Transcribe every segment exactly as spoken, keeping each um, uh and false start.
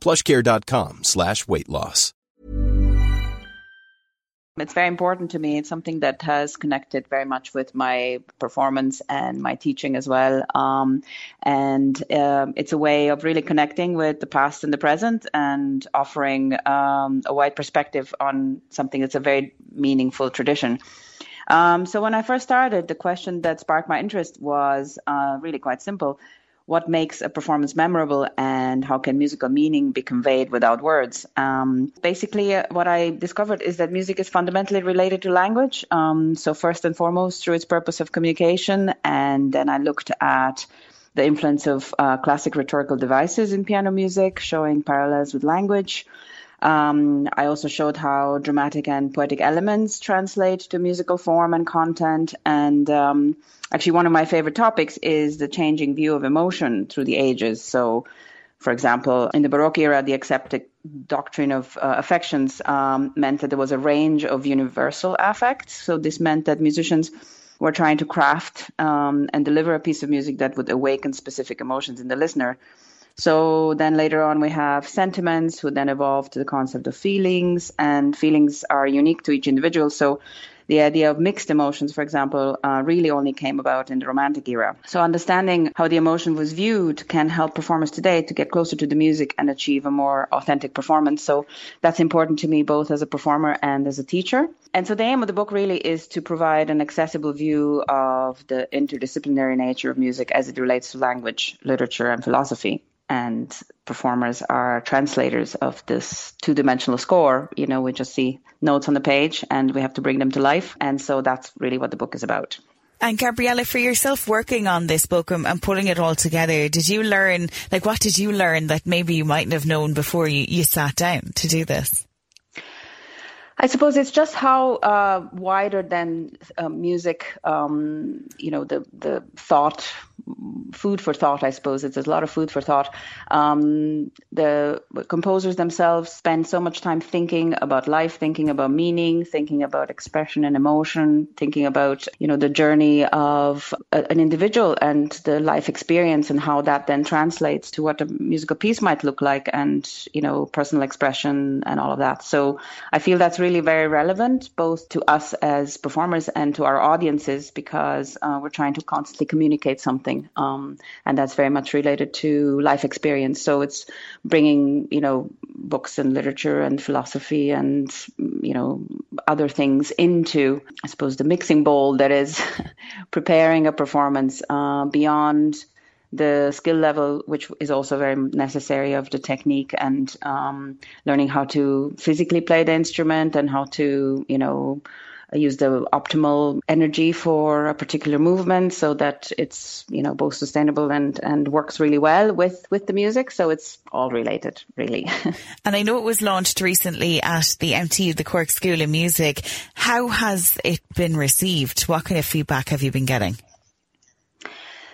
PlushCare.com slash weight loss. It's very important to me. It's something that has connected very much with my performance and my teaching as well. Um, and uh, it's a way of really connecting with the past and the present and offering um, a wide perspective on something that's a very meaningful tradition. Um, so when I first started, the question that sparked my interest was uh, really quite simple. What makes a performance memorable, and how can musical meaning be conveyed without words? Um, basically, uh, what I discovered is that music is fundamentally related to language. Um, so first and foremost, through its purpose of communication. And then I looked at the influence of uh, classic rhetorical devices in piano music, showing parallels with language. Um, I also showed how dramatic and poetic elements translate to musical form and content. And um, actually, one of my favorite topics is the changing view of emotion through the ages. So, for example, in the Baroque era, the accepted doctrine of uh, affections um, meant that there was a range of universal affects. So this meant that musicians were trying to craft um, and deliver a piece of music that would awaken specific emotions in the listener. So then later on, we have sentiments, who then evolve to the concept of feelings, and feelings are unique to each individual. So the idea of mixed emotions, for example, uh, really only came about in the Romantic era. So understanding how the emotion was viewed can help performers today to get closer to the music and achieve a more authentic performance. So that's important to me, both as a performer and as a teacher. And so the aim of the book really is to provide an accessible view of the interdisciplinary nature of music as it relates to language, literature, and philosophy. And performers are translators of this two-dimensional score. You know, we just see notes on the page and we have to bring them to life. And so that's really what the book is about. And Gabriella, for yourself working on this book and, and pulling it all together, did you learn, like what did you learn that maybe you mightn't have known before you, you sat down to do this? I suppose it's just how uh, wider than uh, music, um, you know, the the thought, food for thought, I suppose. It's a lot of food for thought. Um, the composers themselves spend so much time thinking about life, thinking about meaning, thinking about expression and emotion, thinking about, you know, the journey of a, an individual and the life experience and how that then translates to what a musical piece might look like and, you know, personal expression and all of that. So I feel that's really really very relevant both to us as performers and to our audiences because uh, we're trying to constantly communicate something um, and that's very much related to life experience. So it's bringing, you know, books and literature and philosophy and, you know, other things into, I suppose, the mixing bowl that is preparing a performance uh, beyond the skill level, which is also very necessary, of the technique and um, learning how to physically play the instrument and how to, you know, use the optimal energy for a particular movement so that it's, you know, both sustainable and, and works really well with, with the music. So it's all related, really. And I know it was launched recently at the M T U, the Cork School of Music. How has it been received? What kind of feedback have you been getting?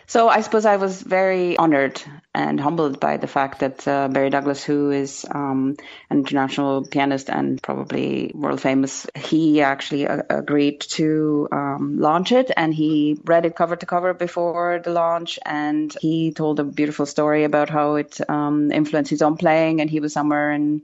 So I suppose I was very honoured and humbled by the fact that uh, Barry Douglas, who is um, an international pianist and probably world famous, he actually uh, agreed to um, launch it, and he read it cover to cover before the launch, and he told a beautiful story about how it um, influenced his own playing, and he was somewhere in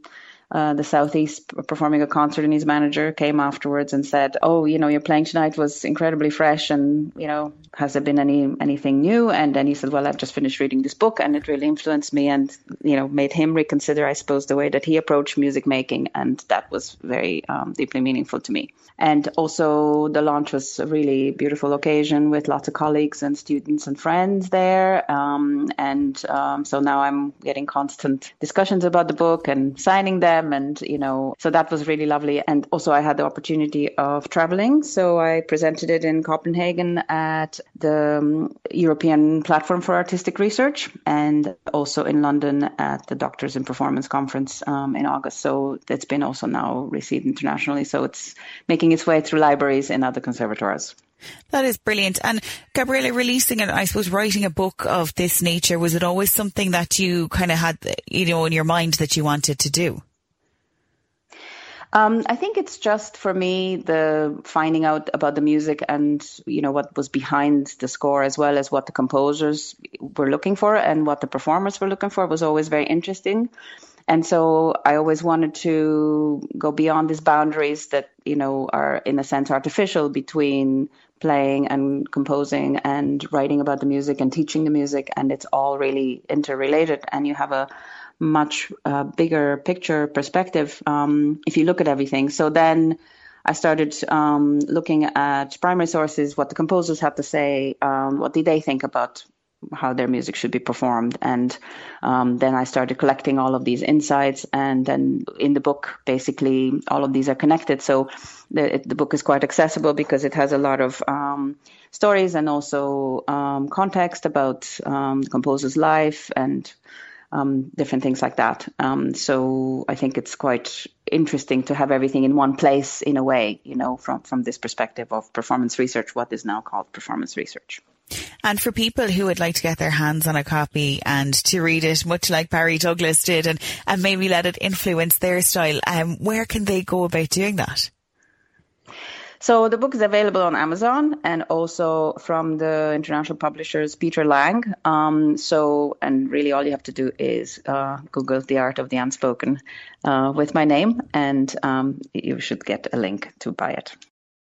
uh, the Southeast performing a concert, and his manager came afterwards and said, oh, you know, your playing tonight was incredibly fresh, and, you know, has there been any anything new? And then he said, well, I've just finished reading this book and it really influenced me and, you know, made him reconsider, I suppose, the way that he approached music making. And that was very um, deeply meaningful to me. And also the launch was a really beautiful occasion with lots of colleagues and students and friends there. Um, and um, so now I'm getting constant discussions about the book and signing them. And, you know, so that was really lovely. And also I had the opportunity of traveling. So I presented it in Copenhagen at the um, European Platform for Artistic Research, and also in London at the Doctors in Performance Conference um, in August. So it's been also now received internationally. So it's making its way through libraries and other conservatoires. That is brilliant. And Gabriella, releasing and I suppose writing a book of this nature, was it always something that you kind of had, you know, in your mind that you wanted to do? Um, I think it's just for me, the finding out about the music and, you know, what was behind the score, as well as what the composers were looking for and what the performers were looking for, was always very interesting. And so I always wanted to go beyond these boundaries that, you know, are in a sense artificial between playing and composing and writing about the music and teaching the music. And it's all really interrelated, and you have a much uh, bigger picture perspective um, if you look at everything. So then I started um, looking at primary sources, what the composers had to say, um, what did they think about how their music should be performed. And um, then I started collecting all of these insights. And then in the book, basically, all of these are connected. So the, the book is quite accessible because it has a lot of um, stories and also um, context about um, the composer's life and Um, different things like that. Um, so I think it's quite interesting to have everything in one place in a way, you know, from, from this perspective of performance research, what is now called performance research. And for people who would like to get their hands on a copy and to read it, much like Barry Douglas did, and, and maybe let it influence their style, um, where can they go about doing that? So the book is available on Amazon and also from the international publishers Peter Lang. Um, so, and really all you have to do is uh, Google The Art of the Unspoken uh, with my name, and um, you should get a link to buy it.